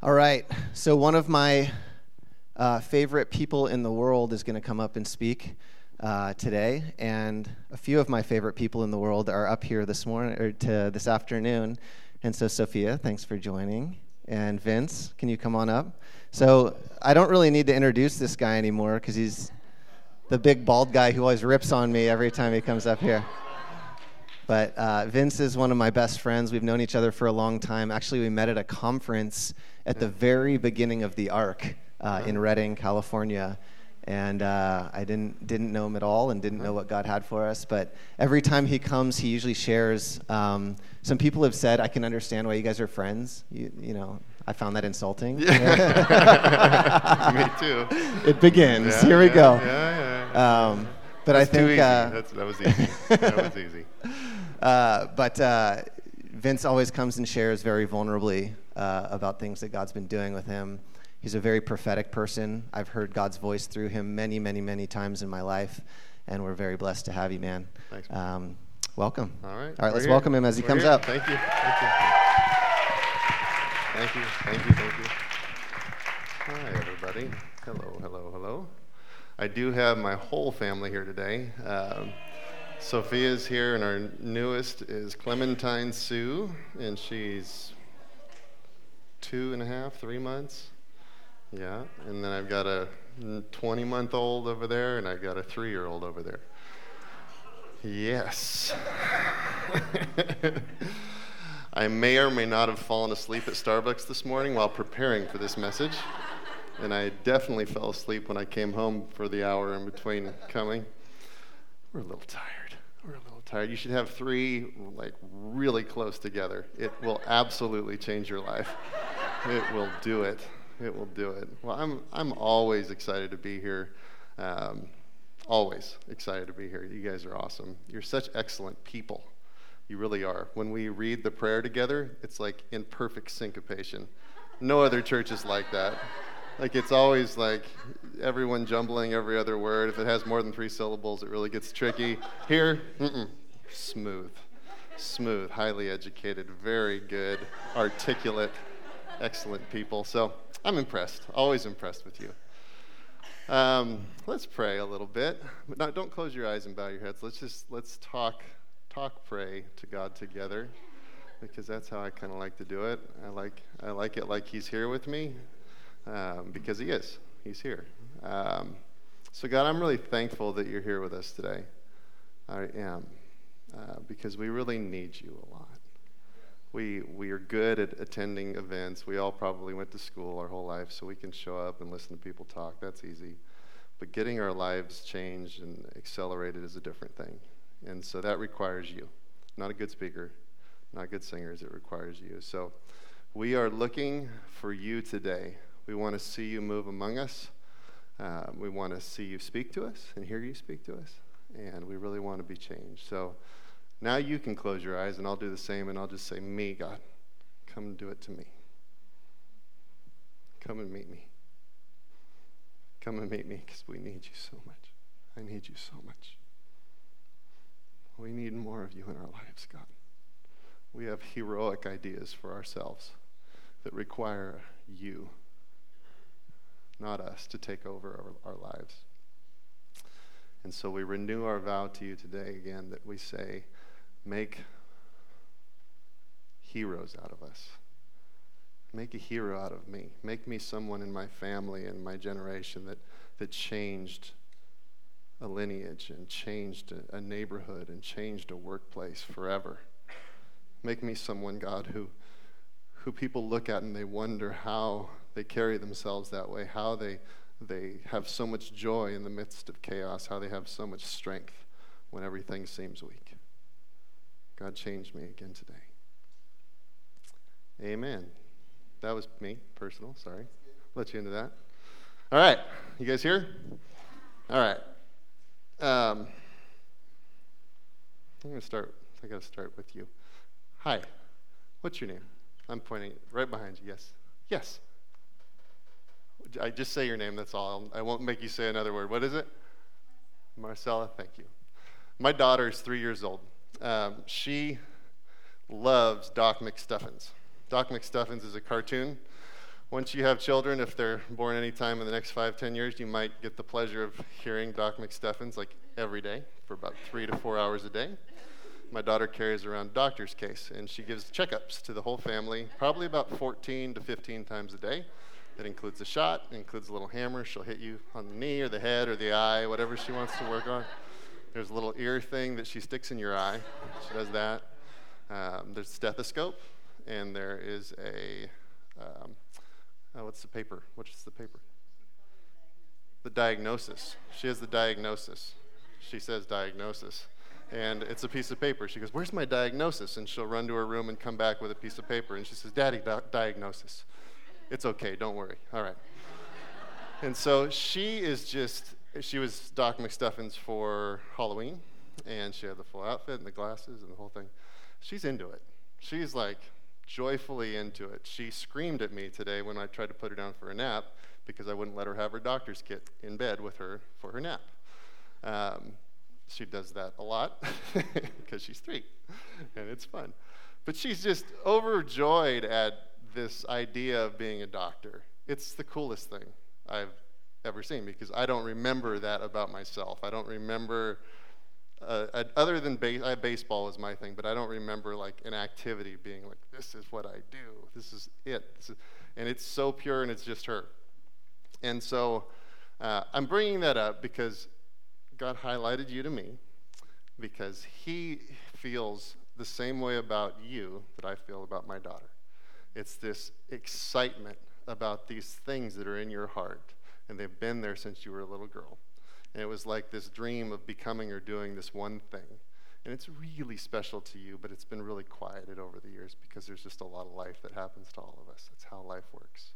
All right, so one of my favorite people in the world is going to come up and speak today, and a few of my favorite people in the world are up here this morning or to this afternoon. And so, Sophia, thanks for joining, and Vince, can you come on up? So I don't really need to introduce this guy anymore because he's the big bald guy who always rips on me every time he comes up here. But Vince is one of my best friends. We've known each other for a long time. Actually, we met at a conference at the very beginning of The Ark in Redding, California. And I didn't know him at all and didn't know what God had for us. But every time he comes, he usually shares. Some people have said, I can understand why you guys are friends. You know, I found that insulting. Yeah. Me too. It begins. Yeah, here we go. Yeah. But I think... That was easy. But Vince always comes and shares very vulnerably about things that God's been doing with him. He's a very prophetic person. I've heard God's voice through him many, many, many times in my life, and we're very blessed to have you, man. Thanks, man. Welcome. All right, let's welcome him as he comes up. Thank you. Thank you. Hi, everybody. Hello. I do have my whole family here today. Sophia's here, and our newest is Clementine Sue, and she's 2.5, 3 months. Yeah, and then I've got a 20-month-old over there, and I've got a 3-year-old over there. Yes. I may or may not have fallen asleep at Starbucks this morning while preparing for this message. And I definitely fell asleep when I came home for the hour in between coming. We're a little tired. You should have 3 like really close together. It will absolutely change your life. It will do it. Well, I'm always excited to be here. Always excited to be here. You guys are awesome. You're such excellent people. You really are. When we read the prayer together, it's like in perfect syncopation. No other church is like that. Like, it's always like everyone jumbling every other word. If it has more than 3 syllables, it really gets tricky. Here, smooth, highly educated, very good, articulate, excellent people. So I'm impressed, always impressed with you. Let's pray a little bit. But now, don't close your eyes and bow your heads. Let's talk, pray to God together, because that's how I kind of like to do it. I like it like he's here with me. Because he is. He's here. So God, I'm really thankful that you're here with us today. I am. Because we really need you a lot. We are good at attending events. We all probably went to school our whole life, so we can show up and listen to people talk. That's easy. But getting our lives changed and accelerated is a different thing. And so that requires you. Not a good speaker, not good singers. It requires you. So we are looking for you today. We want to see you move among us. We want to see you speak to us and hear you speak to us. And we really want to be changed. So now you can close your eyes, and I'll do the same, and I'll just say, me, God, come do it to me. Come and meet me. Come and meet me, because we need you so much. I need you so much. We need more of you in our lives, God. We have heroic ideas for ourselves that require you, not us, to take over our lives. And so we renew our vow to you today again, that we say, make heroes out of us. Make a hero out of me. Make me someone in my family and my generation that changed a lineage and changed a neighborhood and changed a workplace forever. Make me someone, God, who people look at and they wonder how they carry themselves that way, how they have so much joy in the midst of chaos, how they have so much strength when everything seems weak. God, change me again today. Amen. That was me, personal, sorry. Let you into that. All right, you guys here? All right. I gotta start with you. Hi, what's your name? I'm pointing right behind you, yes. I just say your name, that's all. I won't make you say another word. What is it? Marcella, thank you. My daughter is 3 years old. She loves Doc McStuffins. Doc McStuffins is a cartoon Once you have children, if they're born any time in the next 5-10 years, you might get the pleasure of hearing Doc McStuffins like every day for about 3 to 4 hours a day. My daughter carries around a doctor's case, and she gives checkups to the whole family probably about 14 to 15 times a day. That includes a shot, includes a little hammer. She'll hit you on the knee or the head or the eye, whatever she wants to work on. There's a little ear thing that she sticks in your eye. She does that. There's a stethoscope, and there is a, What's the paper? The diagnosis. She has the diagnosis. She says diagnosis. And it's a piece of paper. She goes, "Where's my diagnosis?" And she'll run to her room and come back with a piece of paper. And she says, "Daddy, diagnosis. It's okay, don't worry. All right." And so she was Doc McStuffins for Halloween. And she had the full outfit and the glasses and the whole thing. She's into it. She's like joyfully into it. She screamed at me today when I tried to put her down for a nap because I wouldn't let her have her doctor's kit in bed with her for her nap. She does that a lot because she's 3, and it's fun. But she's just overjoyed at this idea of being a doctor. It's the coolest thing I've ever seen because I don't remember that about myself. I don't remember, other than baseball was my thing, but I don't remember like an activity being like, this is what I do, this is it. And it's so pure, and it's just her. And so I'm bringing that up because God highlighted you to me because he feels the same way about you that I feel about my daughter. It's this excitement about these things that are in your heart, and they've been there since you were a little girl. And it was like this dream of becoming or doing this one thing. And it's really special to you, but it's been really quieted over the years because there's just a lot of life that happens to all of us. That's how life works.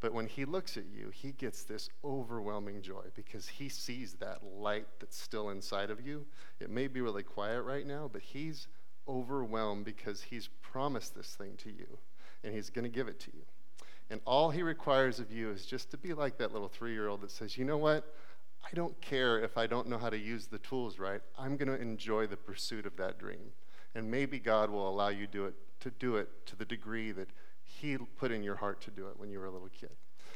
But when he looks at you, he gets this overwhelming joy because he sees that light that's still inside of you. It may be really quiet right now, but he's overwhelmed because he's promised this thing to you, and he's going to give it to you. And all he requires of you is just to be like that little 3-year-old that says, you know what? I don't care if I don't know how to use the tools right. I'm going to enjoy the pursuit of that dream. And maybe God will allow you to do it to the degree that he put in your heart to do it when you were a little kid.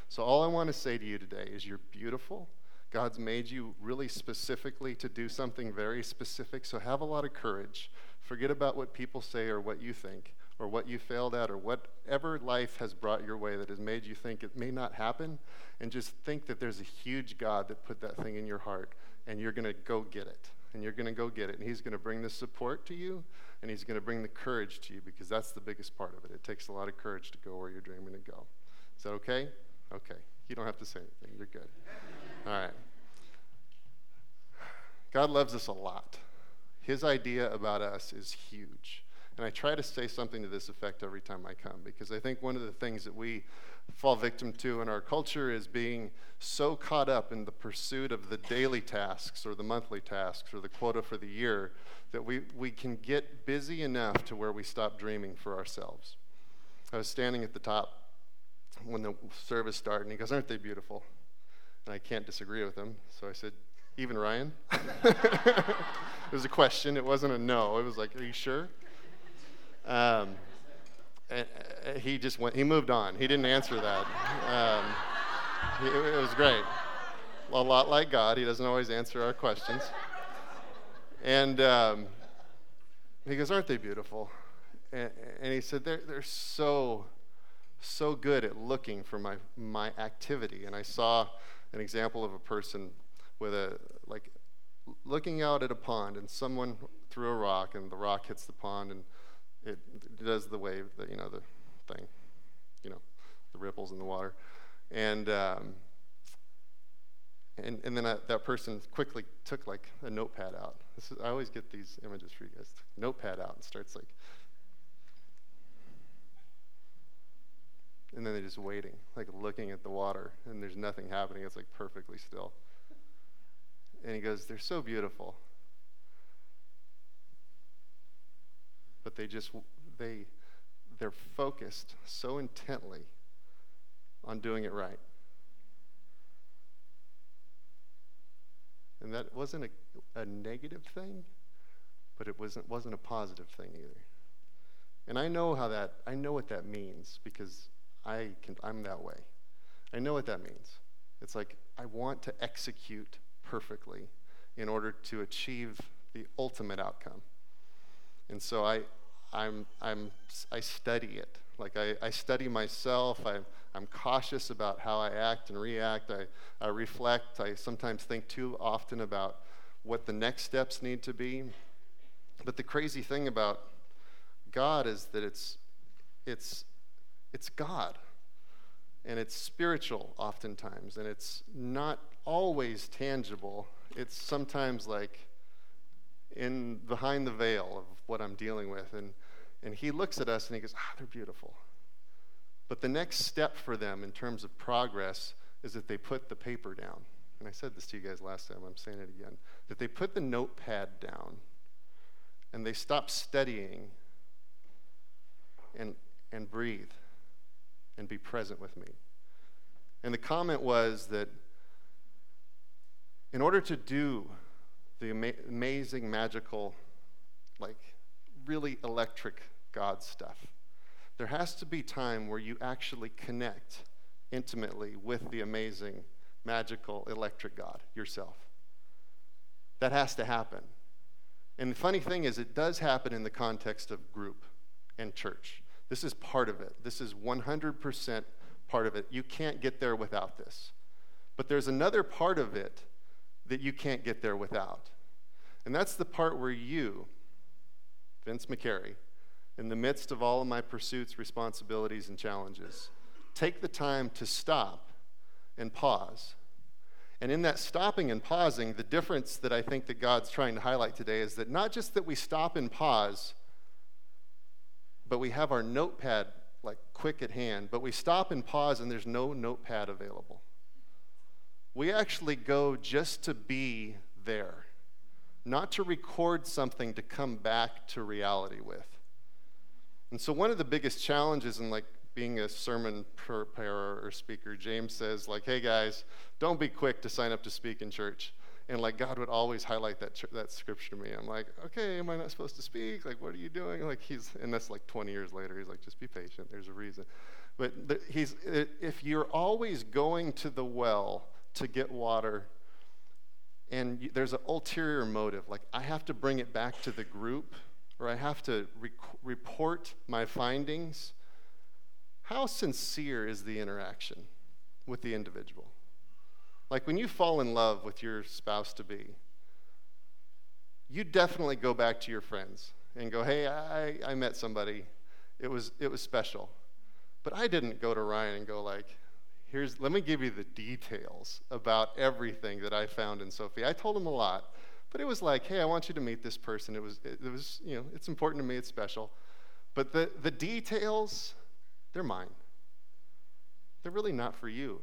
So all I want to say to you today is you're beautiful. God's made you really specifically to do something very specific, so have a lot of courage. Forget about what people say or what you think or what you failed at or whatever life has brought your way that has made you think it may not happen, and just think that there's a huge God that put that thing in your heart, and you're going to go get it. And you're going to go get it. And he's going to bring the support to you, and he's going to bring the courage to you, because that's the biggest part of it. It takes a lot of courage to go where you're dreaming to go. Is that okay? Okay. You don't have to say anything. You're good. All right. God loves us a lot. His idea about us is huge. And I try to say something to this effect every time I come, because I think one of the things that we fall victim to in our culture is being so caught up in the pursuit of the daily tasks or the monthly tasks or the quota for the year that we can get busy enough to where we stop dreaming for ourselves. I was standing at the top when the service started, and he goes, "Aren't they beautiful?" And I can't disagree with him, so I said, "Even Ryan?" It was a question. It wasn't a no. It was like, "Are you sure?" He just went, he moved on. He didn't answer that. It was great. A lot like God, he doesn't always answer our questions. And he goes, "Aren't they beautiful?" And he said, they're so good at looking for my activity. And I saw an example of a person with looking out at a pond, and someone threw a rock, and the rock hits the pond, and it does the wave, the thing, the ripples in the water, and then that person quickly took like a notepad out. I always get these images for you guys. Notepad out and starts and then they're just waiting, looking at the water, and there's nothing happening. It's perfectly still. And he goes, "They're so beautiful. But they're focused so intently on doing it right." And that wasn't a negative thing, but it wasn't a positive thing either. And I know what that means, because I'm that way. I know what that means. It's like I want to execute perfectly in order to achieve the ultimate outcome. And so I study it. Like I study myself. I'm cautious about how I act and react. I reflect. I sometimes think too often about what the next steps need to be. But the crazy thing about God is that it's God, and it's spiritual oftentimes, and it's not always tangible. It's sometimes like in behind the veil of what I'm dealing with, and he looks at us and he goes, they're beautiful. But the next step for them in terms of progress is that they put the paper down. And I said this to you guys last time, I'm saying it again, that they put the notepad down and they stop studying and breathe and be present with me. And the comment was that in order to do the amazing, magical, like really electric God stuff, there has to be time where you actually connect intimately with the amazing, magical, electric God yourself. That has to happen. And the funny thing is, it does happen in the context of group and church. This is part of it. This is 100% part of it. You can't get there without this. But there's another part of it that you can't get there without. And that's the part where you, Vince McCarrie, in the midst of all of my pursuits, responsibilities, and challenges, take the time to stop and pause. And in that stopping and pausing, the difference that I think that God's trying to highlight today is that not just that we stop and pause, but we have our notepad like quick at hand, but we stop and pause and there's no notepad available. We actually go just to be there, not to record something to come back to reality with. And so one of the biggest challenges in like being a sermon preparer or speaker, James says like, hey guys, don't be quick to sign up to speak in church. And like God would always highlight that scripture to me. I'm like, okay, am I not supposed to speak? Like, what are you doing? Like and that's like 20 years later, he's like, just be patient, there's a reason. But if you're always going to the well to get water, and there's an ulterior motive, like I have to bring it back to the group, or I have to report my findings, how sincere is the interaction with the individual? Like when you fall in love with your spouse-to-be, you definitely go back to your friends and go, hey, I met somebody, it was special. But I didn't go to Ryan and go like, let me give you the details about everything that I found in Sophia. I told him a lot, but it was like, hey, I want you to meet this person. It was, you know, it's important to me, it's special. But the details, they're mine. They're really not for you.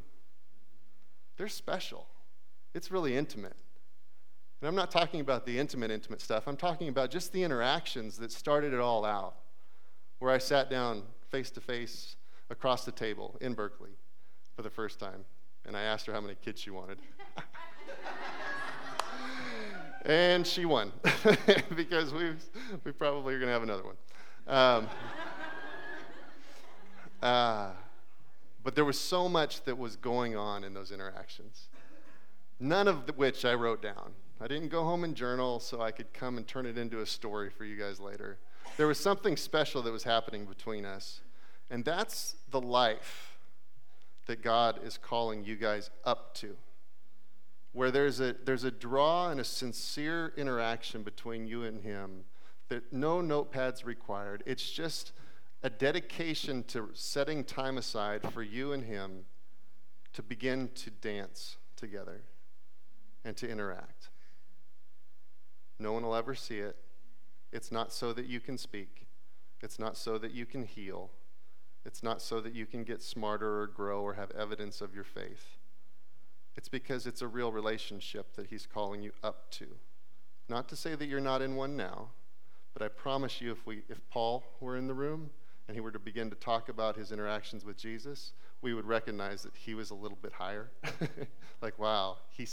They're special. It's really intimate. And I'm not talking about the intimate stuff. I'm talking about just the interactions that started it all out, where I sat down face to face across the table in Berkeley for the first time, and I asked her how many kids she wanted. And she won, because we probably are going to have another one. But there was so much that was going on in those interactions, none of which I wrote down. I didn't go home and journal so I could come and turn it into a story for you guys later. There was something special that was happening between us, and that's the life that God is calling you guys up to, where there's a draw and a sincere interaction between you and him, that no notepads required. It's just a dedication to setting time aside for you and him to begin to dance together and to interact. No one will ever see it. It's not so that you can speak. It's not so that you can heal. It's not so that you can get smarter or grow or have evidence of your faith. It's because it's a real relationship that he's calling you up to. Not to say that you're not in one now, but I promise you if Paul were in the room and he were to begin to talk about his interactions with Jesus, we would recognize that he was a little bit higher. Like, wow, he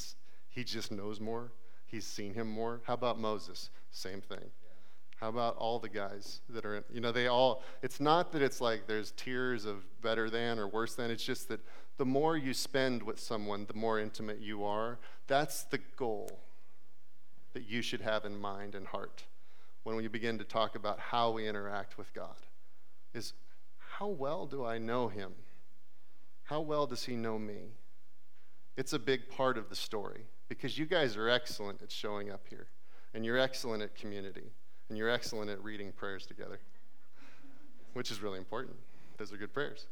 just knows more. He's seen him more. How about Moses? Same thing. How about all the guys that are in, you know, they all, it's not that it's like there's tiers of better than or worse than, it's just that the more you spend with someone, the more intimate you are. That's the goal that you should have in mind and heart when we begin to talk about how we interact with God, is how well do I know him? How well does he know me? It's a big part of the story, because you guys are excellent at showing up here, and you're excellent at community, and you're excellent at reading prayers together, which is really important. Those are good prayers.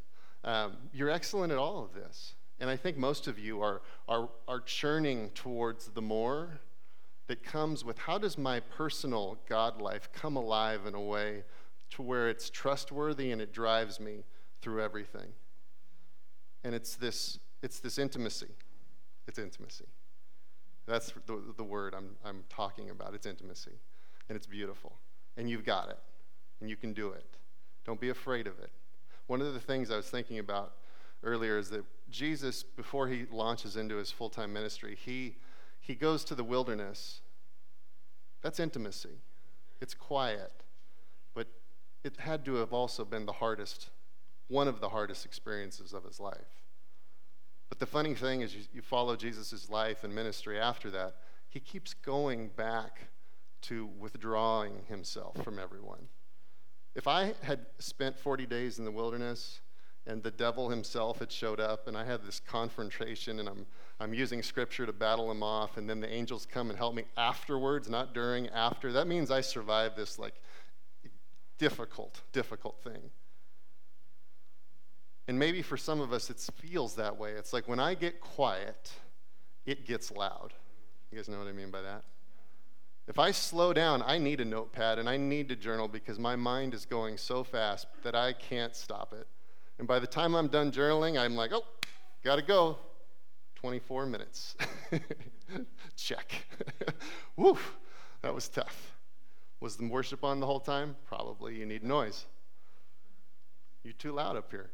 You're excellent at all of this, and I think most of you are churning towards the more that comes with, how does my personal God life come alive in a way to where it's trustworthy and it drives me through everything? And it's this intimacy. It's intimacy. That's the word I'm talking about. It's intimacy. And it's beautiful. And you've got it. And you can do it. Don't be afraid of it. One of the things I was thinking about earlier is that Jesus, before he launches into his full-time ministry, he goes to the wilderness. That's intimacy. It's quiet. But it had to have also been one of the hardest experiences of his life. But the funny thing is, you follow Jesus' life and ministry after that, he keeps going back to withdrawing himself from everyone. If I had spent 40 days in the wilderness and the devil himself had showed up and I had this confrontation and I'm using scripture to battle him off, and then the angels come and help me afterwards, not during, after, that means I survived this like difficult thing. And maybe for some of us, it feels that way. It's like when I get quiet, it gets loud. You guys know what I mean by that? If I slow down, I need a notepad and I need to journal, because my mind is going so fast that I can't stop it. And by the time I'm done journaling, I'm like, oh, gotta go. 24 minutes. Check. Woo, that was tough. Was the worship on the whole time? Probably. You need noise. You're too loud up here.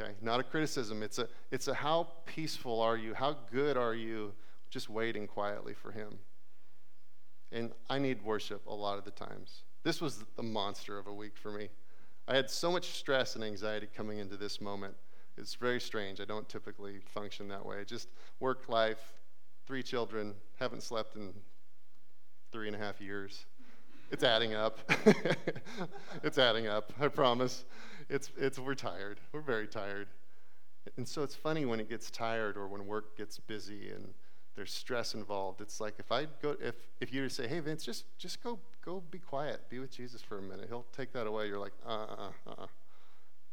Okay, not a criticism. It's a how peaceful are you? How good are you? Just waiting quietly for him. And I need worship a lot of the times. This was the monster of a week for me. I had so much stress and anxiety coming into this moment. It's very strange. I don't typically function that way. Just work life, 3 children, haven't slept in 3.5 years. It's adding up. It's adding up, I promise. We're tired. We're very tired. And so it's funny when it gets tired or when work gets busy and there's stress involved. It's like if you say, hey Vince, just go be quiet, be with Jesus for a minute. He'll take that away. You're like,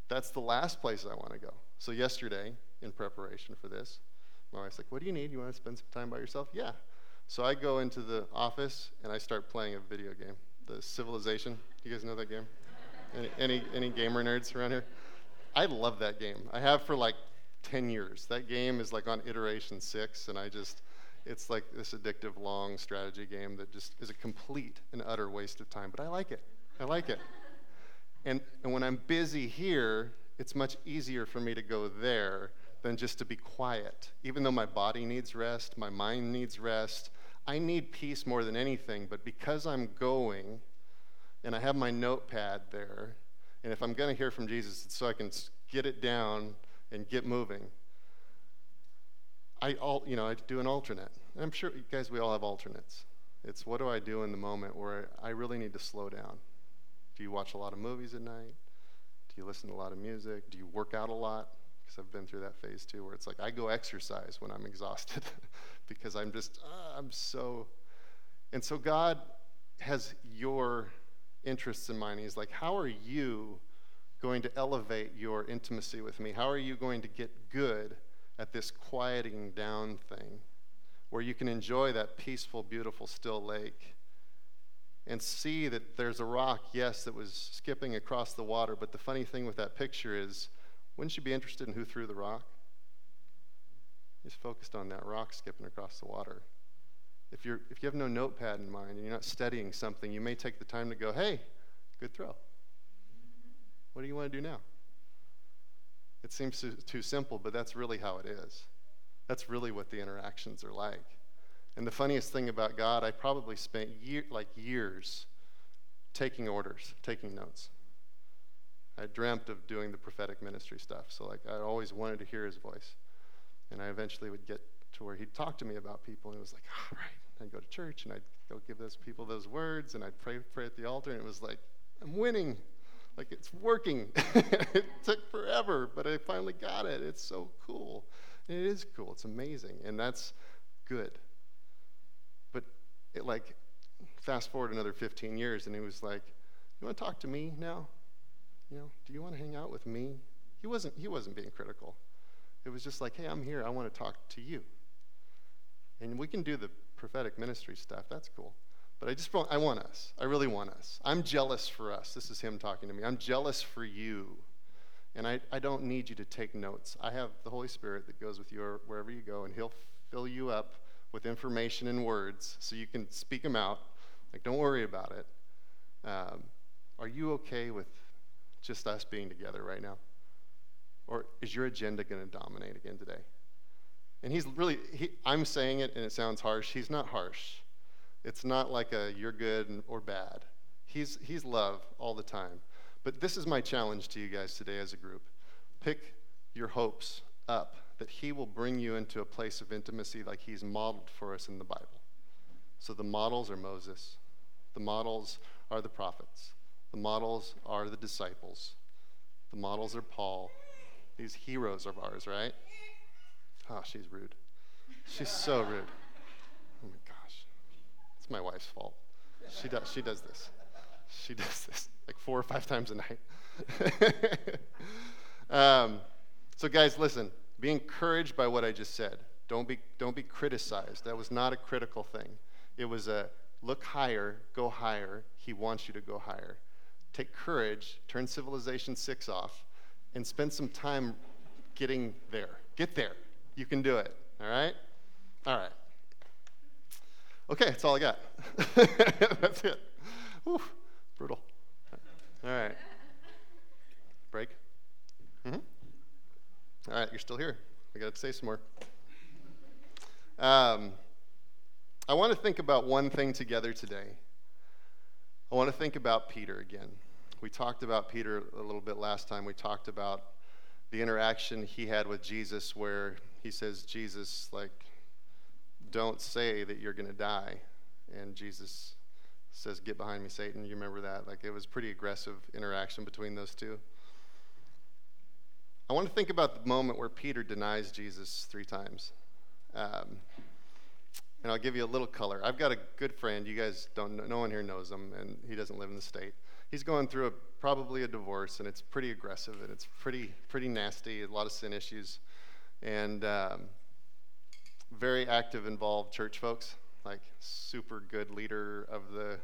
that's the last place I want to go. So yesterday, in preparation for this, my wife's like, what do you need? You want to spend some time by yourself? Yeah. So I go into the office and I start playing a video game, the Civilization. You guys know that game? Any gamer nerds around here? I love that game. I have for like 10 years. That game is like on iteration 6, and it's like this addictive long strategy game that just is a complete and utter waste of time, but I like it. And when I'm busy here, it's much easier for me to go there than just to be quiet. Even though my body needs rest, my mind needs rest, I need peace more than anything, but because I'm going and I have my notepad there, and if I'm going to hear from Jesus, it's so I can get it down and get moving. I do an alternate. And I'm sure, guys, we all have alternates. It's what do I do in the moment where I really need to slow down? Do you watch a lot of movies at night? Do you listen to a lot of music? Do you work out a lot? Because I've been through that phase too, where it's like I go exercise when I'm exhausted because I'm just, I'm so. And so God has your interests in mind. He's like, how are you going to elevate your intimacy with me? How are you going to get good at this quieting down thing where you can enjoy that peaceful, beautiful, still lake and see that there's a rock, yes, that was skipping across the water, but the funny thing with that picture is, wouldn't you be interested in who threw the rock? He's focused on that rock skipping across the water. If you have no notepad in mind and you're not studying something, you may take the time to go, hey, good throw. What do you want to do now? It seems too simple, but that's really how it is. That's really what the interactions are like. And the funniest thing about God, I probably spent years taking orders, taking notes. I dreamt of doing the prophetic ministry stuff, so I always wanted to hear his voice. And I eventually would get to where he'd talk to me about people, and it was like, all right. I'd go to church, and I'd go give those people those words, and I'd pray at the altar, and it was like, I'm winning. It's working. It took forever, but I finally got it. It's so cool. And it is cool. It's amazing, and that's good. But fast forward another 15 years, and he was like, you want to talk to me now? Do you want to hang out with me? He wasn't being critical. It was just hey, I'm here. I want to talk to you. And we can do the prophetic ministry stuff. That's cool. But I want us. I really want us. I'm jealous for us. This is him talking to me. I'm jealous for you. And I don't need you to take notes. I have the Holy Spirit that goes with you wherever you go, and he'll fill you up with information and words so you can speak them out. Don't worry about it. Are you okay with just us being together right now? Or is your agenda going to dominate again today? And he's really, I'm saying it and it sounds harsh. He's not harsh. It's not you're good or bad. He's love all the time. But this is my challenge to you guys today as a group. Pick your hopes up that he will bring you into a place of intimacy like he's modeled for us in the Bible. So the models are Moses. The models are the prophets. The models are the disciples. The models are Paul. These heroes of ours, right? Oh, she's rude. She's so rude. Oh, my gosh. It's my wife's fault. She does this. She does this 4 or 5 times a night. So, guys, listen. Be encouraged by what I just said. Don't be criticized. That was not a critical thing. It was a look higher, go higher. He wants you to go higher. Take courage. Turn Civilization 6 off, and spend some time getting there. Get there. You can do it. All right? All right. Okay, that's all I got. That's it. Whew, brutal. All right. Break? Mm-hmm. All right, you're still here. I got to say some more. I want to think about one thing together today. I want to think about Peter again. We talked about Peter a little bit last time. We talked about the interaction he had with Jesus where he says, Jesus, don't say that you're going to die. And Jesus says, get behind me, Satan. You remember that? It was pretty aggressive interaction between those two. I want to think about the moment where Peter denies Jesus 3 times. And I'll give you a little color. I've got a good friend. You guys don't know. No one here knows him, and he doesn't live in the state. He's going through probably a divorce, and it's pretty aggressive, and it's pretty nasty, a lot of sin issues. And very active, involved church folks, super good leader of the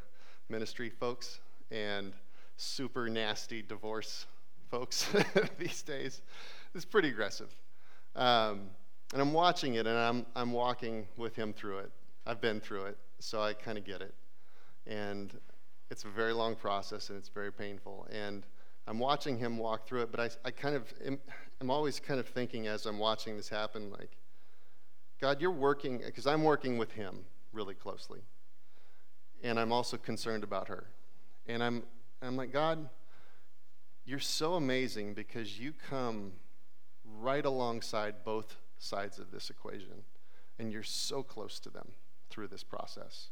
ministry folks, and super nasty divorce folks these days. It's pretty aggressive. And I'm watching it, and I'm walking with him through it. I've been through it, so I kind of get it. And it's a very long process, and it's very painful. And I'm watching him walk through it, but I kind of am always kind of thinking as I'm watching this happen, God, you're working, because I'm working with him really closely. And I'm also concerned about her. And I'm like, God, you're so amazing because you come right alongside both sides of this equation, and you're so close to them through this process.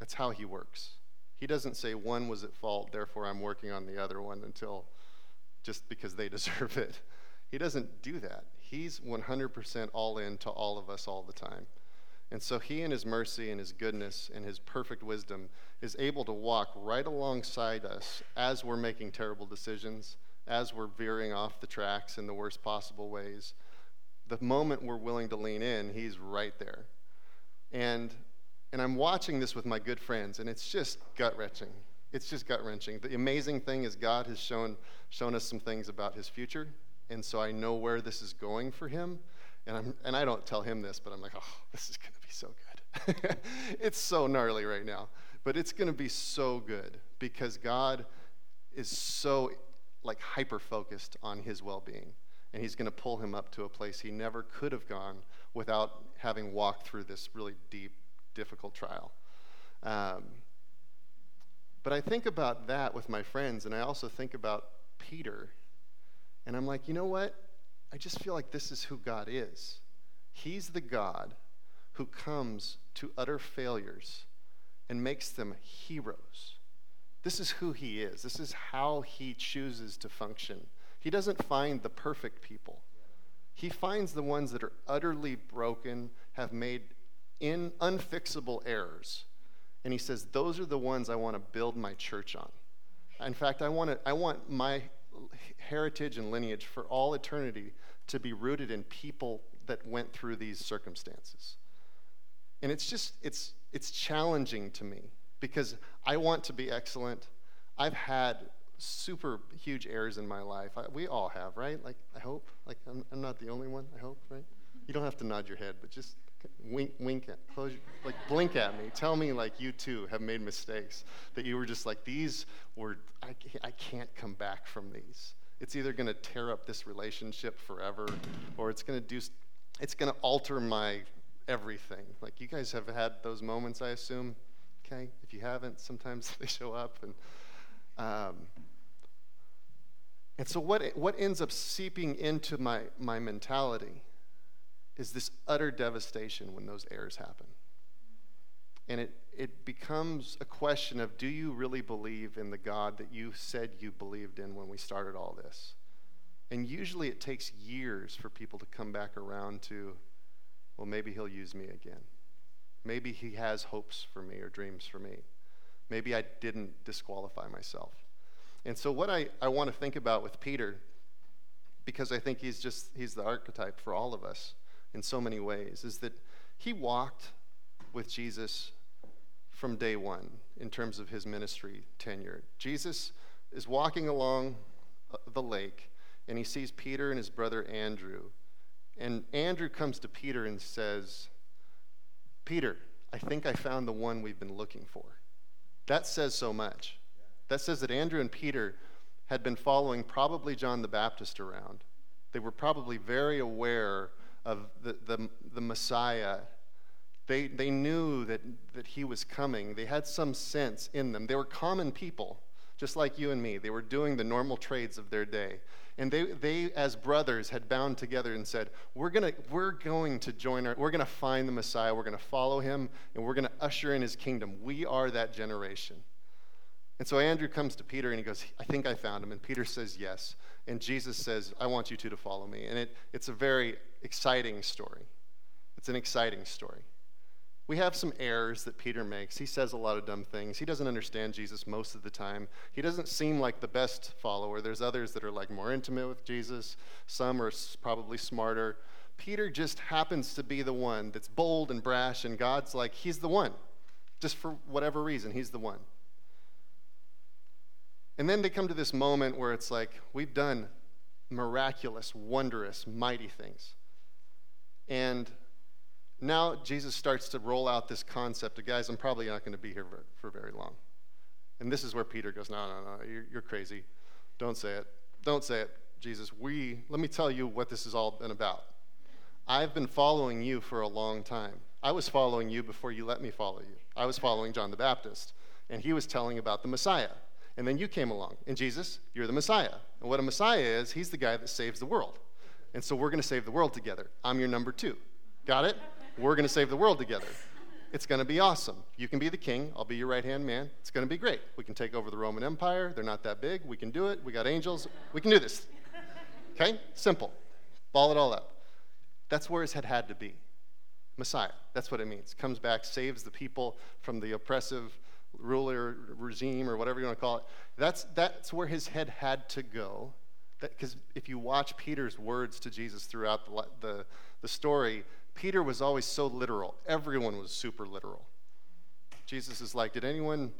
That's how he works. He doesn't say one was at fault, therefore I'm working on the other one until just because they deserve it. He doesn't do that. He's 100% all in to all of us all the time. And so he in his mercy and his goodness and his perfect wisdom is able to walk right alongside us as we're making terrible decisions, as we're veering off the tracks in the worst possible ways. The moment we're willing to lean in, he's right there. And I'm watching this with my good friends, and it's just gut-wrenching. It's just gut-wrenching. The amazing thing is God has shown us some things about his future, and so I know where this is going for him. And I don't tell him this, but I'm oh, this is going to be so good. It's so gnarly right now, but it's going to be so good because God is so hyper-focused on his well-being. and he's going to pull him up to a place he never could have gone without having walked through this really deep, difficult trial. But I think about that with my friends, and I also think about Peter, and I'm like, you know what? I just feel like this is who God is. He's the God who comes to utter failures and makes them heroes. This is who he is. This is how he chooses to function. He doesn't find the perfect people. He finds the ones that are utterly broken, have made unfixable errors. And he says, those are the ones I want to build my church on. In fact, I want my heritage and lineage for all eternity to be rooted in people that went through these circumstances. And it's challenging to me because I want to be excellent. I've had super huge errors in my life. We all have, right? Like, I hope. Like, I'm not the only one, I hope, right? You don't have to nod your head, but just wink at, close your, like, blink at me. Tell me, like, you too have made mistakes, that you were just like, these were, I can't come back from these. It's either going to tear up this relationship forever, or it's going to alter my everything. Like, you guys have had those moments, I assume. Okay, if you haven't, sometimes they show up, and so what ends up seeping into my mentality is this utter devastation when those errors happen. And it becomes a question of, do you really believe in the God that you said you believed in when we started all this? And usually it takes years for people to come back around to, well, maybe he'll use me again. Maybe he has hopes for me or dreams for me. Maybe I didn't disqualify myself. And so what I want to think about with Peter, because I think he's the archetype for all of us in so many ways, is that he walked with Jesus from day one in terms of his ministry tenure. Jesus is walking along the lake, and he sees Peter and his brother Andrew. And Andrew comes to Peter and says, Peter, I think I found the one we've been looking for. That says so much. That says that Andrew and Peter had been following probably John the Baptist around. They were probably very aware of the Messiah. They knew that he was coming. They had some sense in them. They were common people, just like you and me. They were doing the normal trades of their day. And they as brothers had bound together and said, we're going to find the Messiah, we're going to follow him, and we're going to usher in his kingdom. We are that generation. And so Andrew comes to Peter and he goes, I think I found him. And Peter says yes. And Jesus says, I want you two to follow me. And it's a very exciting story. It's an exciting story. We have some errors that Peter makes. He says a lot of dumb things. He doesn't understand Jesus most of the time. He doesn't seem like the best follower. There's others that are like more intimate with Jesus. Some are probably smarter. Peter just happens to be the one that's bold and brash, and God's like, he's the one. Just for whatever reason, he's the one. And then they come to this moment where it's like, we've done miraculous, wondrous, mighty things. And now Jesus starts to roll out this concept of, guys, I'm probably not going to be here for very long. And this is where Peter goes, no, you're crazy. Don't say it, Jesus. Let me tell you what this has all been about. I've been following you for a long time. I was following you before you let me follow you. I was following John the Baptist, and he was telling about the Messiah. And then you came along, and Jesus, you're the Messiah. And what a Messiah is, he's the guy that saves the world. And so we're going to save the world together. I'm your number two. Got it? We're going to save the world together. It's going to be awesome. You can be the king. I'll be your right-hand man. It's going to be great. We can take over the Roman Empire. They're not that big. We can do it. We got angels. We can do this. Okay? Simple. Ball it all up. That's where his head had to be. Messiah. That's what it means. Comes back, saves the people from the oppressive ruler regime or whatever you want to call it. That's where his head had to go. Because if you watch Peter's words to Jesus throughout the story, Peter was always so literal. Everyone was super literal. Jesus is like, did anyone,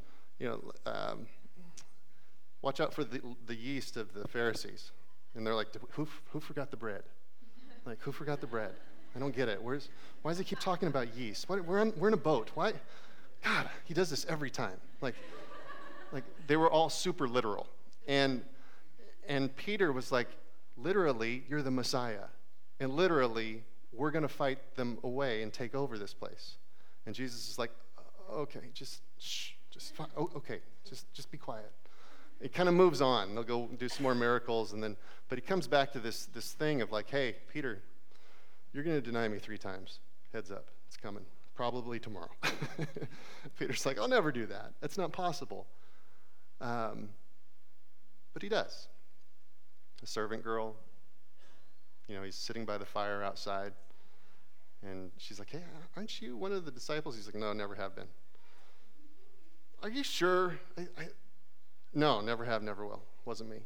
watch out for the yeast of the Pharisees? And they're like, who forgot the bread? Like, who forgot the bread? I don't get it. Why does he keep talking about yeast? We're in a boat. Why? God, he does this every time. Like they were all super literal. And Peter was like, literally, you're the Messiah. And literally, we're going to fight them away and take over this place. And Jesus is like, okay, just be quiet. It kind of moves on. They'll go do some more miracles, but he comes back to this thing of like, hey, Peter, you're going to deny me 3 times. Heads up, it's coming. Probably tomorrow. Peter's like, I'll never do that. That's not possible. But he does. A servant girl, he's sitting by the fire outside, and she's like, hey, aren't you one of the disciples? He's like, no, never have been. Are you sure? No, never have, never will. Wasn't me.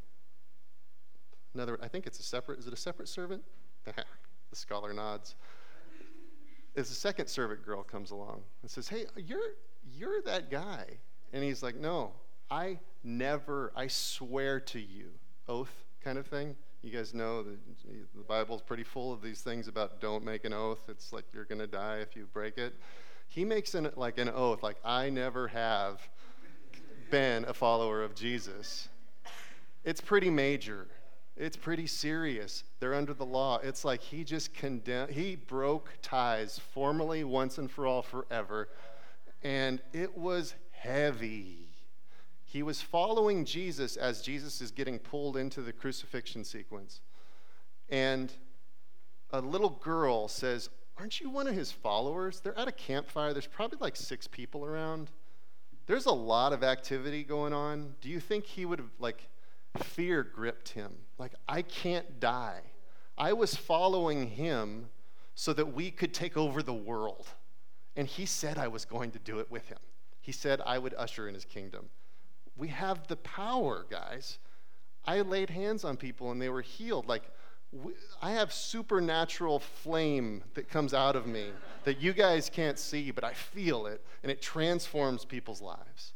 I think it's is it a separate servant? The scholar nods. As the second servant girl comes along and says, hey, you're that guy. And he's like, no, I swear to you, oath kind of thing. You guys know the Bible's pretty full of these things about don't make an oath. It's like you're going to die if you break it. He makes an oath, like I never have been a follower of Jesus. It's pretty major. It's pretty serious. They're under the law. It's like he just he broke ties formally once and for all forever. And it was heavy. He was following Jesus as Jesus is getting pulled into the crucifixion sequence. And a little girl says, aren't you one of his followers? They're at a campfire. There's probably like 6 people around. There's a lot of activity going on. Do you think he would have fear gripped him? Like, I can't die. I was following him so that we could take over the world. And he said I was going to do it with him. He said I would usher in his kingdom. We have the power, guys. I laid hands on people and they were healed. Like, I have supernatural flame that comes out of me that you guys can't see, but I feel it, and it transforms people's lives.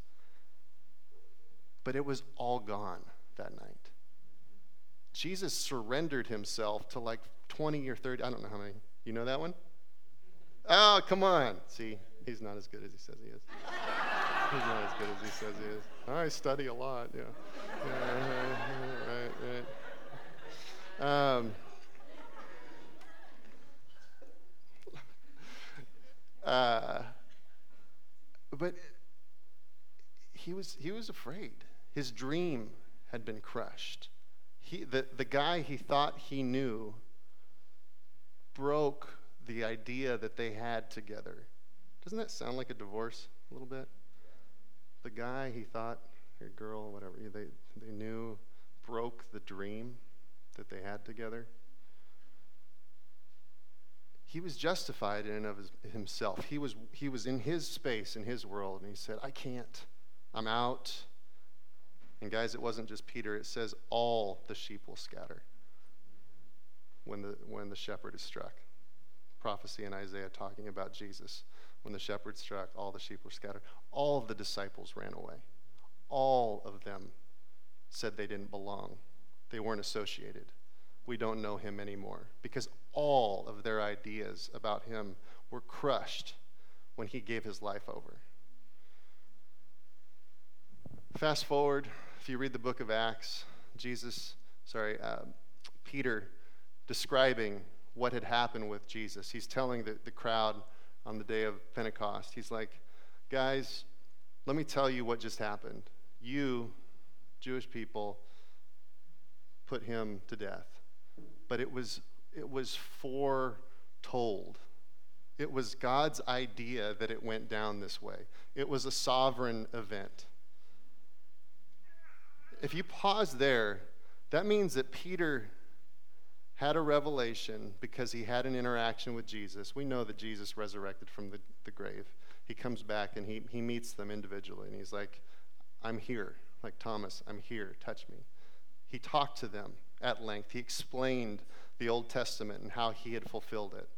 But it was all gone that night. Jesus surrendered himself to 20 or 30, I don't know how many. You know that one? Oh, come on. See, he's not as good as he says he is. He's not as good as he says he is. I study a lot, yeah. Right. But he was afraid. His dream had been crushed. The guy he thought he knew broke the idea that they had together. Doesn't that sound like a divorce a little bit? The guy he thought, or girl, whatever, they knew broke the dream that they had together. He was justified in and of himself. He was in his space, in his world, and he said, I can't. I'm out. And guys, it wasn't just Peter. It says all the sheep will scatter when the shepherd is struck. Prophecy in Isaiah talking about Jesus. When the shepherd struck, all the sheep were scattered. All of the disciples ran away. All of them said they didn't belong. They weren't associated. We don't know him anymore. Because all of their ideas about him were crushed when he gave his life over. Fast forward, if you read the book of Acts, Peter describing what had happened with Jesus. He's telling the crowd on the day of Pentecost, he's like, guys, let me tell you what just happened. You, Jewish people, put him to death. But it was foretold. It was God's idea that it went down this way. It was a sovereign event. If you pause there, that means that Peter had a revelation because he had an interaction with Jesus. We know that Jesus resurrected from the grave. He comes back and he meets them individually, and he's like, I'm here. Like Thomas, I'm here. Touch me. He talked to them at length. He explained the Old Testament and how he had fulfilled it.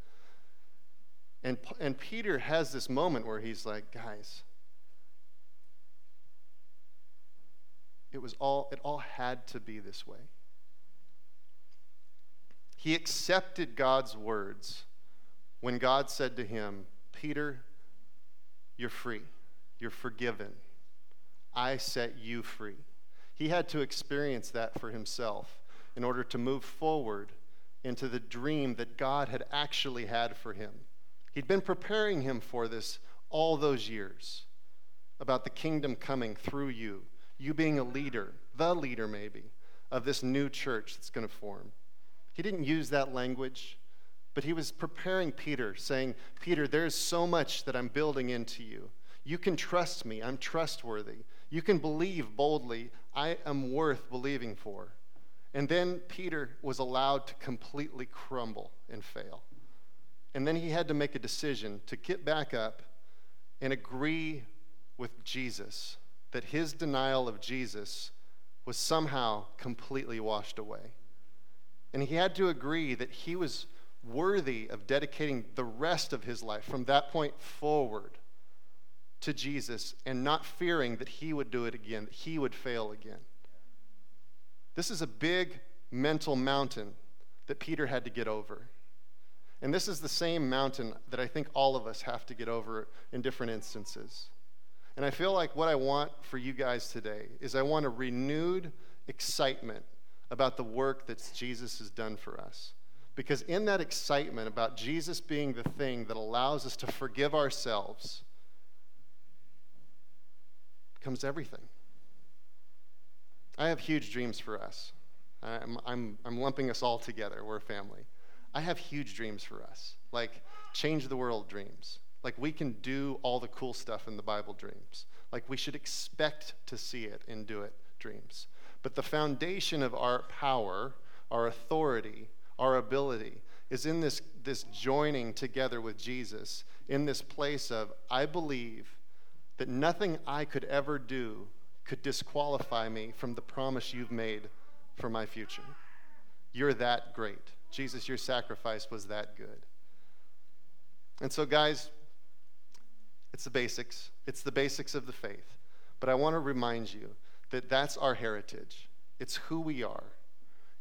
And Peter has this moment where he's like, guys, it all had to be this way. He accepted God's words when God said to him, Peter, you're free. You're forgiven. I set you free. He had to experience that for himself. in order to move forward into the dream that God had actually had for him. He'd been preparing him for this all those years, about the kingdom coming through you, you being a leader, the leader maybe, of this new church that's going to form. He didn't use that language, but he was preparing Peter, saying, Peter, there's so much that I'm building into you. You can trust me. I'm trustworthy. You can believe boldly. I am worth believing for. And then Peter was allowed to completely crumble and fail. And then he had to make a decision to get back up and agree with Jesus, that his denial of Jesus was somehow completely washed away. And he had to agree that he was worthy of dedicating the rest of his life from that point forward to Jesus and not fearing that he would do it again, that he would fail again. This is a big mental mountain that Peter had to get over. And this is the same mountain that I think all of us have to get over in different instances. And I feel like what I want for you guys today is I want a renewed excitement about the work that Jesus has done for us. Because in that excitement about Jesus being the thing that allows us to forgive ourselves comes everything. I have huge dreams for us. I'm lumping us all together. We're a family. I have huge dreams for us, like change the world dreams. Like we can do all the cool stuff in the Bible dreams. Like we should expect to see it and do it dreams. But the foundation of our power, our authority, our ability is in this joining together with Jesus in this place of, I believe that nothing I could ever do could disqualify me from the promise you've made for my future. You're that great. Jesus, your sacrifice was that good. And so, guys, it's the basics. It's the basics of the faith. But I want to remind you that that's our heritage. It's who we are.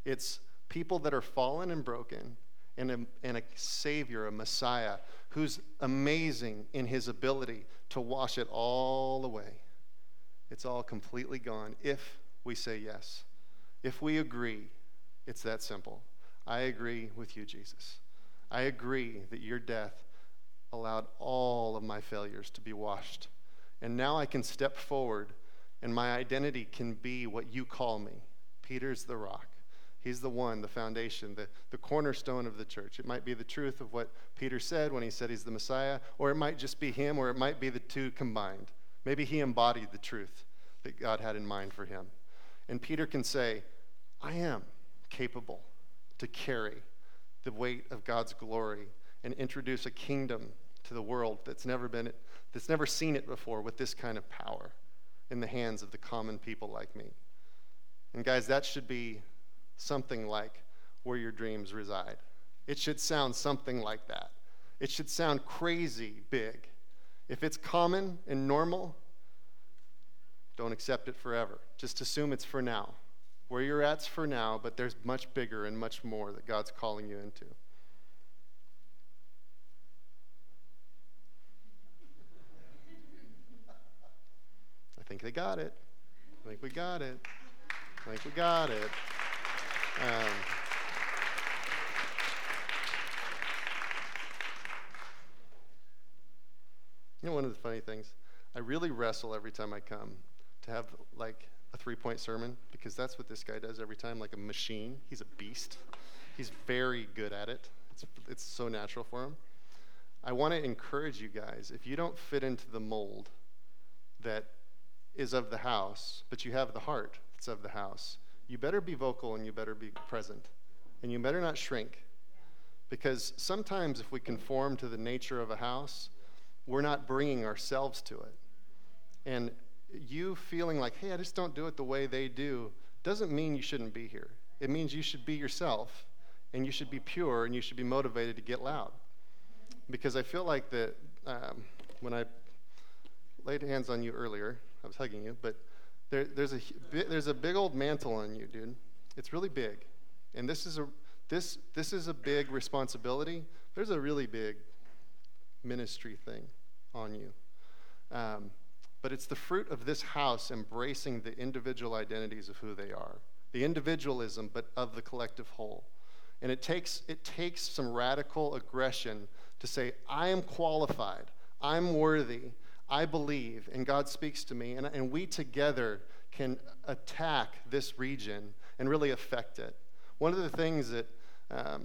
It's people that are fallen and broken and a Savior, a Messiah, who's amazing in his ability to wash it all away. It's all completely gone if we say yes. If we agree, it's that simple. I agree with you, Jesus. I agree that your death allowed all of my failures to be washed. And now I can step forward, and my identity can be what you call me. Peter's the rock. He's the one, the foundation, the cornerstone of the church. It might be the truth of what Peter said when he said he's the Messiah, or it might just be him, or it might be the two combined. Maybe he embodied the truth that God had in mind for him. And Peter can say, I am capable to carry the weight of God's glory and introduce a kingdom to the world that's never seen it before with this kind of power in the hands of the common people like me. And guys, that should be something like where your dreams reside. It should sound something like that. It should sound crazy big. If it's common and normal, don't accept it forever. Just assume it's for now. Where you're at's for now, but there's much bigger and much more that God's calling you into. I think they got it. I think we got it. I think we got it. You know, one of the funny things, I really wrestle every time I come to have, like, a 3-point sermon, because that's what this guy does every time, like a machine. He's a beast. He's very good at it. It's so natural for him. I want to encourage you guys, if you don't fit into the mold that is of the house, but you have the heart that's of the house, you better be vocal and you better be present, and you better not shrink, because sometimes if we conform to the nature of a house, we're not bringing ourselves to it. And you feeling like, hey, I just don't do it the way they do, doesn't mean you shouldn't be here. It means you should be yourself, and you should be pure, and you should be motivated to get loud. Because I feel like that when I laid hands on you earlier, I was hugging you, but there's a big old mantle on you, dude. It's really big, and this is a big responsibility. There's a really big ministry thing on you. But it's the fruit of this house embracing the individual identities of who they are the individualism, but of the collective whole. And it takes some radical aggression to say, I am qualified, I'm worthy, I believe, and God speaks to me, and we together can attack this region and really affect it. One of the things that the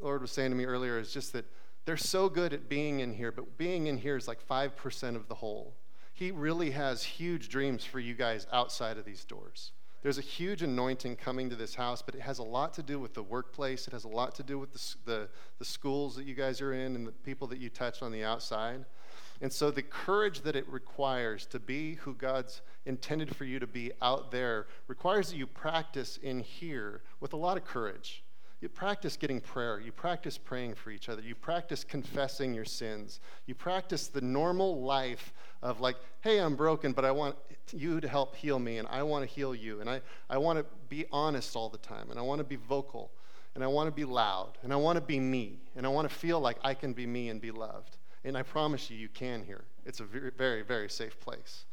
Lord was saying to me earlier is just that they're so good at being in here, but being in here is like 5% of the whole. He really has huge dreams for you guys outside of these doors. There's a huge anointing coming to this house, but it has a lot to do with the workplace. It has a lot to do with the schools that you guys are in and the people that you touch on the outside. And so the courage that it requires to be who God's intended for you to be out there requires that you practice in here with a lot of courage. You practice getting prayer. You practice praying for each other. You practice confessing your sins. You practice the normal life of like, hey, I'm broken, but I want you to help heal me, and I want to heal you, and I want to be honest all the time, and I want to be vocal, and I want to be loud, and I want to be me, and I want to feel like I can be me and be loved. And I promise you, you can here. It's a very, very, very safe place.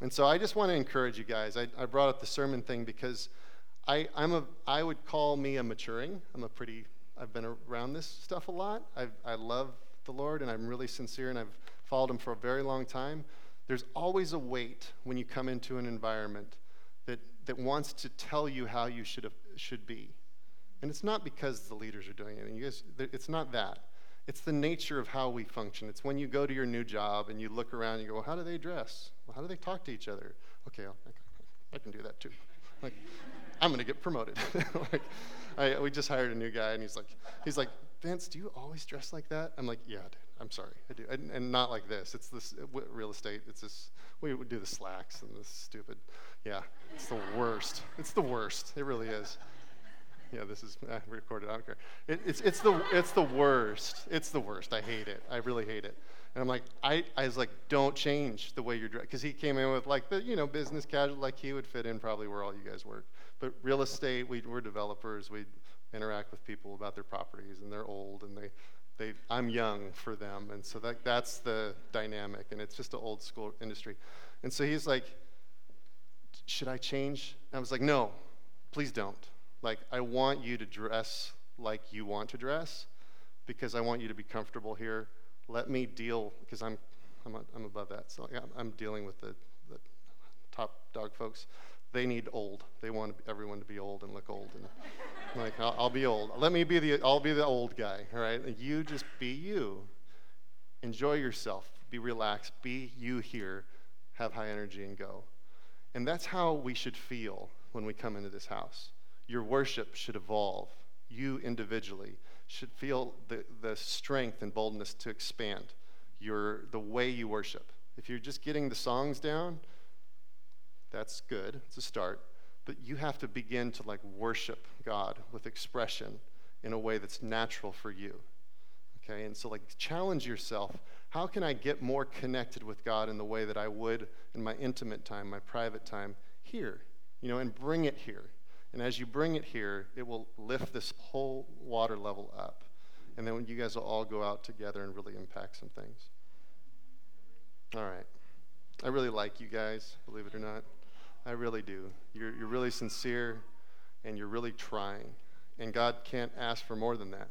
And so I just want to encourage you guys. I brought up the sermon thing because I would call me a maturing. I've been around this stuff a lot. I love the Lord, and I'm really sincere, and I've followed him for a very long time. There's always a weight when you come into an environment that wants to tell you how you should be. And it's not because the leaders are doing it. And you guys, it's not that. It's the nature of how we function. It's when you go to your new job and you look around and you go, well, how do they dress? Well, how do they talk to each other? Okay, I can do that too. Like, I'm going to get promoted. Like, we just hired a new guy, and he's like, Vince, do you always dress like that? I'm like, yeah, dude. I'm sorry, I do, and not like this. It's this real estate. It's this. We would do the slacks and this stupid. Yeah, it's the worst. It's the worst. It really is. Yeah, this is recorded. I don't care. It's the worst. It's the worst. I hate it. I really hate it. And I'm like, I was like, don't change the way you're dressed, because he came in with like the business casual, like he would fit in probably where all you guys work. But real estate, we're developers. We interact with people about their properties, and they're old, and I'm young for them, and so that's the dynamic, and it's just an old school industry. And so he's like, should I change? And I was like, no, please don't. Like, I want you to dress like you want to dress, because I want you to be comfortable here. Let me deal, because I'm above that. So yeah, I'm dealing with the top dog folks. They need old. They want everyone to be old and look old. And like, I'll be old. I'll be the old guy, all right? You just be you. Enjoy yourself. Be relaxed. Be you here. Have high energy and go. And that's how we should feel when we come into this house. Your worship should evolve. You individually should feel the strength and boldness to expand the way you worship. If you're just getting the songs down, that's good, it's a start, but you have to begin to like worship God with expression in a way that's natural for you, okay? And so like challenge yourself, how can I get more connected with God in the way that I would in my intimate time, my private time here, and bring it here. And as you bring it here, it will lift this whole water level up. And then you guys will all go out together and really impact some things. All right, I really like you guys, believe it or not. I really do. You're really sincere, and you're really trying. And God can't ask for more than that.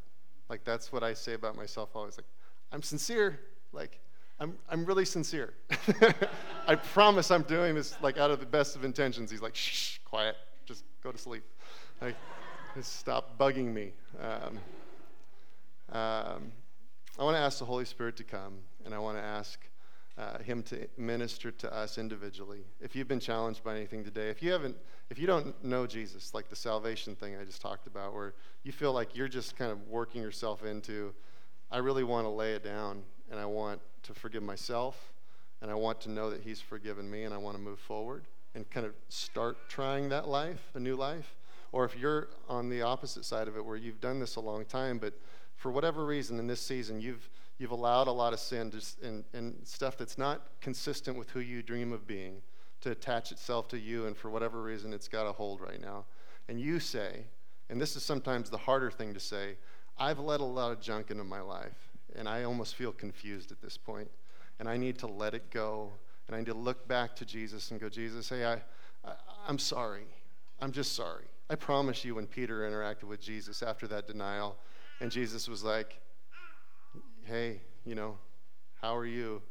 Like, that's what I say about myself always. Like, I'm sincere. Like, I'm really sincere. I promise I'm doing this, like, out of the best of intentions. He's like, shh, quiet. Just go to sleep. Like, just stop bugging me. I want to ask the Holy Spirit to come, and I want to ask him to minister to us individually. If you've been challenged by anything today, if you don't know Jesus, like the salvation thing I just talked about, where you feel like you're just kind of working yourself into, I really want to lay it down, and I want to forgive myself, and I want to know that he's forgiven me, and I want to move forward and kind of start trying that life, a new life. Or if you're on the opposite side of it, where you've done this a long time, but for whatever reason in this season you've allowed a lot of sin and stuff that's not consistent with who you dream of being to attach itself to you, and for whatever reason it's got a hold right now. And you say, and this is sometimes the harder thing to say, I've let a lot of junk into my life, and I almost feel confused at this point, and I need to let it go, and I need to look back to Jesus and go, Jesus, hey, I'm sorry. I'm just sorry. I promise you, when Peter interacted with Jesus after that denial, and Jesus was like, hey, you know, how are you?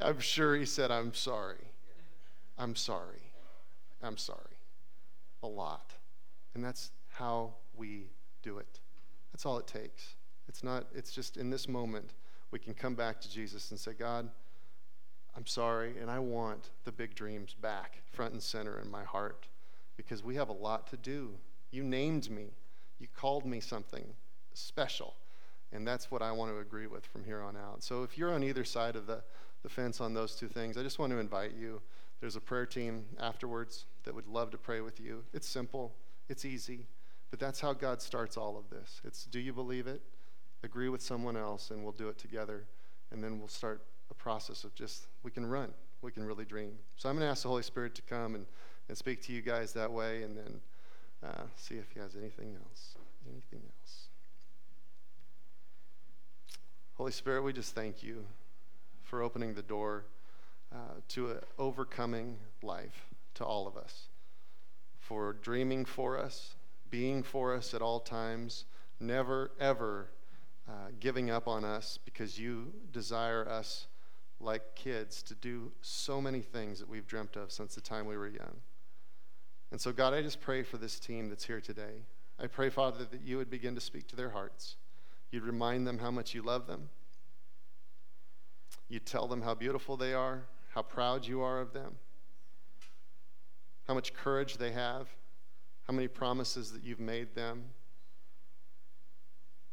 I'm sure he said, I'm sorry. I'm sorry. I'm sorry. A lot. And that's how we do it. That's all it takes. It's just in this moment we can come back to Jesus and say, God, I'm sorry, and I want the big dreams back front and center in my heart, because we have a lot to do. You named me. You called me something special, and that's what I want to agree with from here on out. So if you're on either side of the fence on those two things, I just want to invite you. There's a prayer team afterwards that would love to pray with you. It's simple. It's easy. But that's how God starts all of this. It's, do you believe it? Agree with someone else, and we'll do it together. And then we'll start a process of just, we can run. We can really dream. So I'm going to ask the Holy Spirit to come and speak to you guys that way, and then see if he has anything else. Anything else. Holy Spirit, we just thank you for opening the door to an overcoming life to all of us, for dreaming for us, being for us at all times, never, ever giving up on us, because you desire us like kids to do so many things that we've dreamt of since the time we were young. And so, God, I just pray for this team that's here today. I pray, Father, that you would begin to speak to their hearts. You'd remind them how much you love them. You'd tell them how beautiful they are, how proud you are of them, how much courage they have, how many promises that you've made them.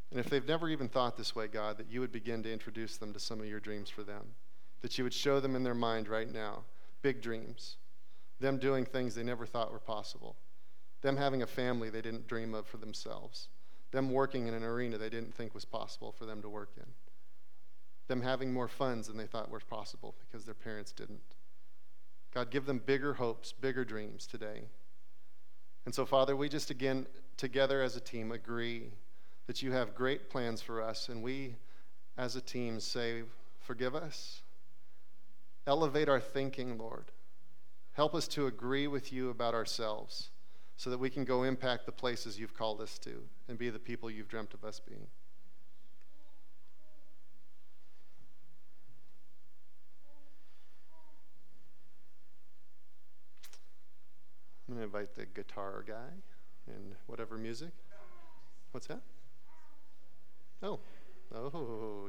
And if they've never even thought this way, God, that you would begin to introduce them to some of your dreams for them, that you would show them in their mind right now, big dreams, them doing things they never thought were possible, them having a family they didn't dream of for themselves, them working in an arena they didn't think was possible for them to work in, them having more funds than they thought were possible because their parents didn't. God, give them bigger hopes, bigger dreams today. And so, Father, we just again, together as a team, agree that you have great plans for us, and we as a team say, forgive us. Elevate our thinking, Lord. Help us to agree with you about ourselves so that we can go impact the places you've called us to and be the people you've dreamt of us being. I'm going to invite the guitar guy and whatever music. What's that? Oh,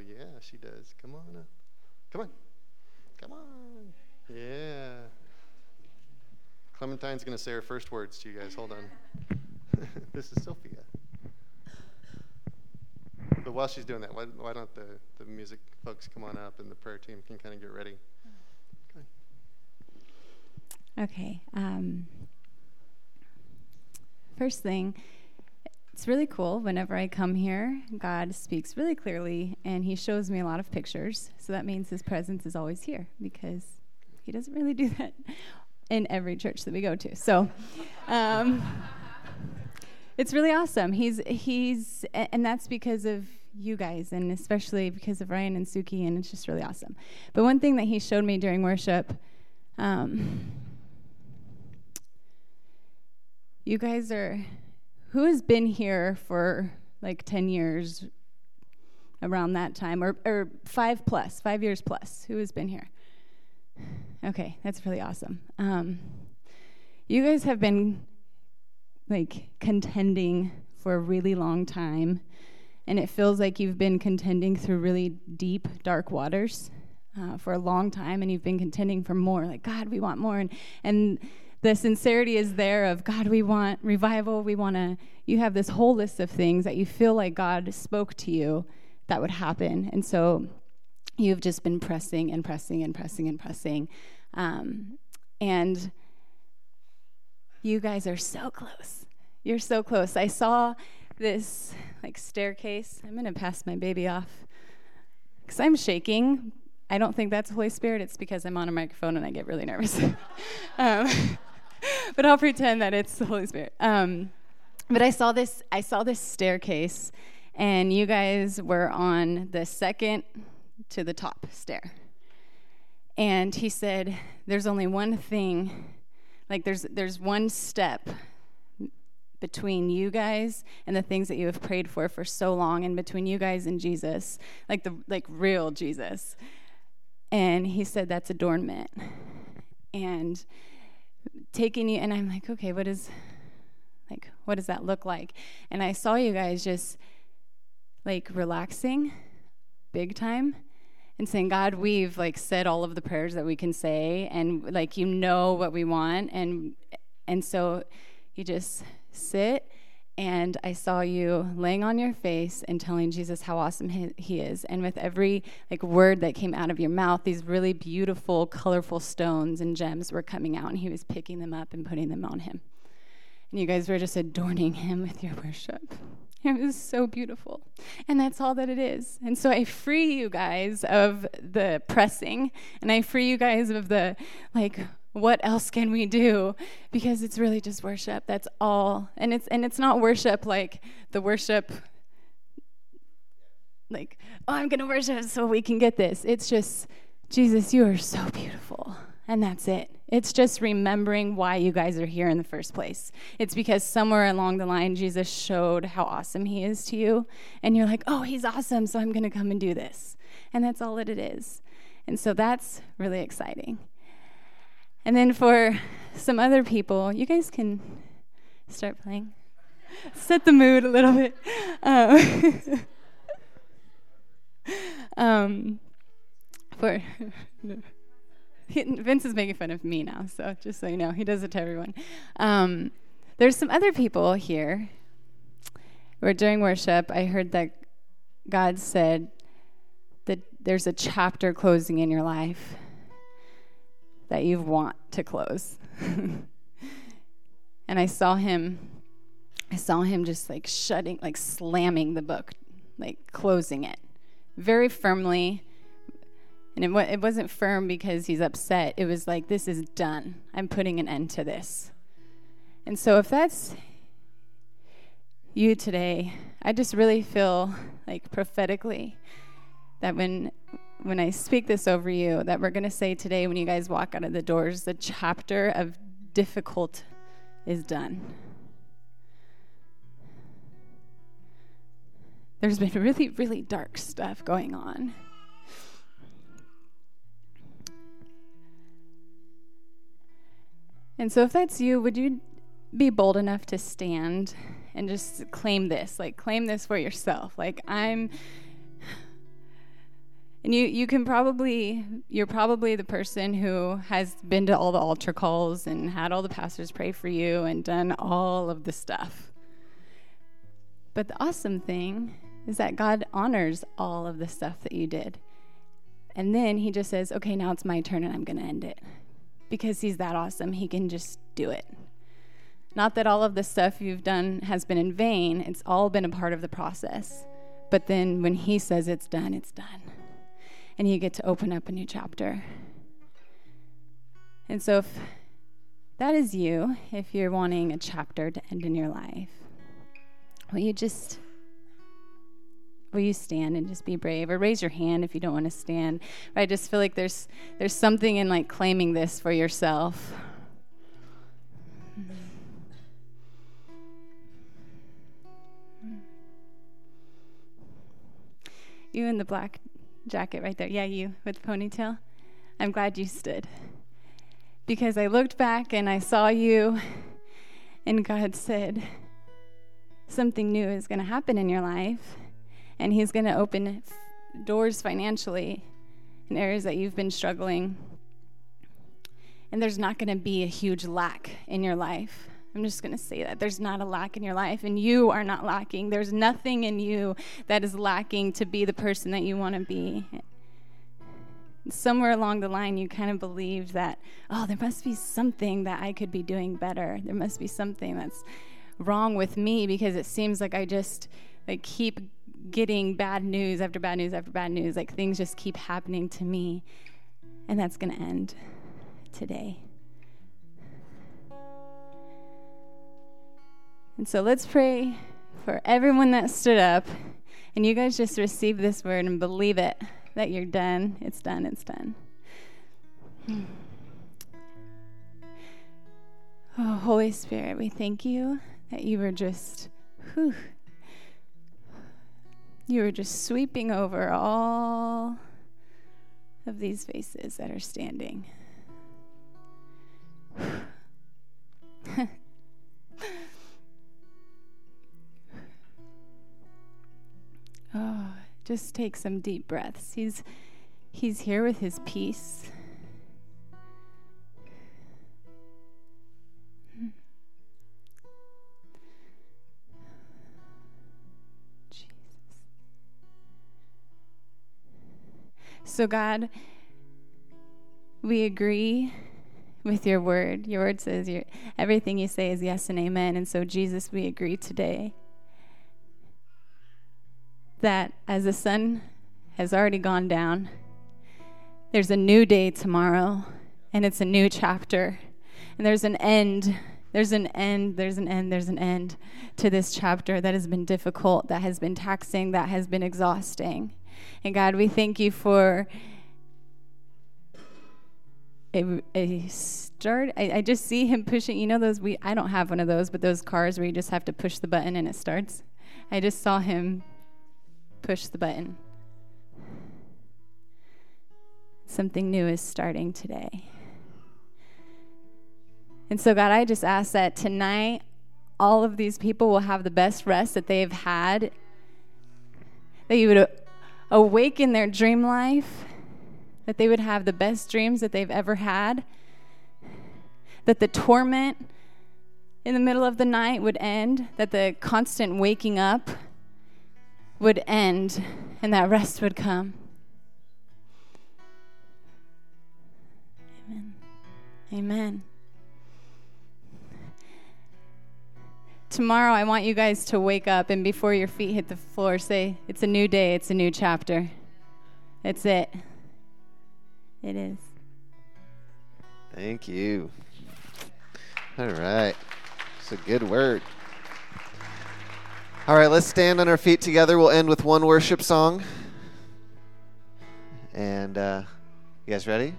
yeah, she does. Come on up. Come on. Yeah. Clementine's going to say her first words to you guys. Hold on. This is Sophia. But while she's doing that, why don't the music folks come on up and the prayer team can kind of get ready? Okay. First thing, it's really cool. Whenever I come here, God speaks really clearly, and he shows me a lot of pictures. So that means his presence is always here, because he doesn't really do that in every church that we go to. So it's really awesome. He's and that's because of you guys, and especially because of Ryan and Suki, and it's just really awesome. But one thing that he showed me during worship, you guys are, who has been here for like 10 years around that time, or 5 years plus? Who has been here? Okay, that's really awesome. You guys have been like contending for a really long time, and it feels like you've been contending through really deep, dark waters for a long time, and you've been contending for more, like, God, we want more, and the sincerity is there of, God, we want revival. You have this whole list of things that you feel like God spoke to you that would happen. And so you've just been pressing. And you guys are so close. You're so close. I saw this like staircase. I'm going to pass my baby off because I'm shaking. I don't think that's the Holy Spirit. It's because I'm on a microphone and I get really nervous. But I'll pretend that it's the Holy Spirit. But I saw this staircase, and you guys were on the second to the top stair. And he said, there's only one thing, Like there's one step between you guys and the things that you have prayed for so long, and between you guys and Jesus, like real Jesus. And he said that's adornment. And taking you, and I'm like, okay, what does that look like? And I saw you guys just like relaxing big time and saying, God, we've like said all of the prayers that we can say, and like, you know what we want. And so you just sit, and I saw you laying on your face and telling Jesus how awesome he is. And with every like word that came out of your mouth, these really beautiful, colorful stones and gems were coming out, and he was picking them up and putting them on him. And you guys were just adorning him with your worship. It was so beautiful. And that's all that it is. And so I free you guys of the pressing, and I free you guys of the, like, what else can we do? Because it's really just worship. That's all. And it's not worship like the worship, like, oh, I'm going to worship so we can get this. It's just, Jesus, you are so beautiful. And that's it. It's just remembering why you guys are here in the first place. It's because somewhere along the line, Jesus showed how awesome he is to you. And you're like, oh, he's awesome, so I'm going to come and do this. And that's all that it is. And so that's really exciting. And then for some other people, you guys can start playing. Set the mood a little bit. For... Vince is making fun of me now, so just so you know, he does it to everyone. There's some other people here where during worship, I heard that God said that there's a chapter closing in your life that you want to close. And I saw him just like shutting, like slamming the book, like closing it very firmly. And it wasn't firm because he's upset. It was like, this is done. I'm putting an end to this. And so if that's you today, I just really feel like prophetically that when I speak this over you, that we're going to say today when you guys walk out of the doors, the chapter of difficult is done. There's been really, really dark stuff going on. And so if that's you, would you be bold enough to stand and just claim this? Like, claim this for yourself. Like, I'm... And you can probably... You're probably the person who has been to all the altar calls and had all the pastors pray for you and done all of the stuff. But the awesome thing is that God honors all of the stuff that you did. And then he just says, okay, now it's my turn and I'm going to end it. Because he's that awesome, he can just do it. Not that all of the stuff you've done has been in vain. It's all been a part of the process. But then when he says it's done, it's done. And you get to open up a new chapter. And so if that is you, if you're wanting a chapter to end in your life, will you stand and just be brave? Or raise your hand if you don't want to stand. But I just feel like there's something in like claiming this for yourself. You in the black jacket right there. Yeah, you with the ponytail. I'm glad you stood. Because I looked back and I saw you, and God said, something new is going to happen in your life. And he's going to open doors financially in areas that you've been struggling. And there's not going to be a huge lack in your life. I'm just going to say that. There's not a lack in your life, and you are not lacking. There's nothing in you that is lacking to be the person that you want to be. Somewhere along the line, you kind of believed that, oh, there must be something that I could be doing better. There must be something that's wrong with me because it seems like I just like keep getting bad news after bad news after bad news, like things just keep happening to me. And that's going to end today. And so let's pray for everyone that stood up, and you guys just receive this word and believe it, that you're done, it's done, it's done. Oh, Holy Spirit, we thank you that you were just, whew, you were just sweeping over all of these faces that are standing. Oh, just take some deep breaths. He's here with his peace. Jesus. So God, we agree with your word. Your word says everything you say is yes and amen. And so Jesus, we agree today that as the sun has already gone down, there's a new day tomorrow, and it's a new chapter, and there's an end to this chapter that has been difficult, that has been taxing, that has been exhausting. And God, we thank you for a start. I just see him pushing, you know, those, I don't have one of those, but those cars where you just have to push the button and it starts. I just saw him push the button. Something new is starting today. And so, God, I just ask that tonight all of these people will have the best rest that they've had, that you would awaken their dream life, that they would have the best dreams that they've ever had, that the torment in the middle of the night would end, that the constant waking up would end, and that rest would come. Amen. Tomorrow, I want you guys to wake up and before your feet hit the floor, say, it's a new day, it's a new chapter. That's it. It is. Thank you. All right. It's a good word. All right, let's stand on our feet together. We'll end with one worship song. And you guys ready?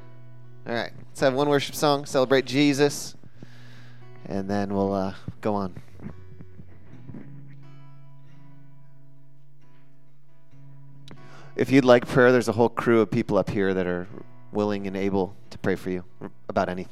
All right, let's have one worship song, celebrate Jesus, and then we'll go on. If you'd like prayer, there's a whole crew of people up here that are willing and able to pray for you about anything.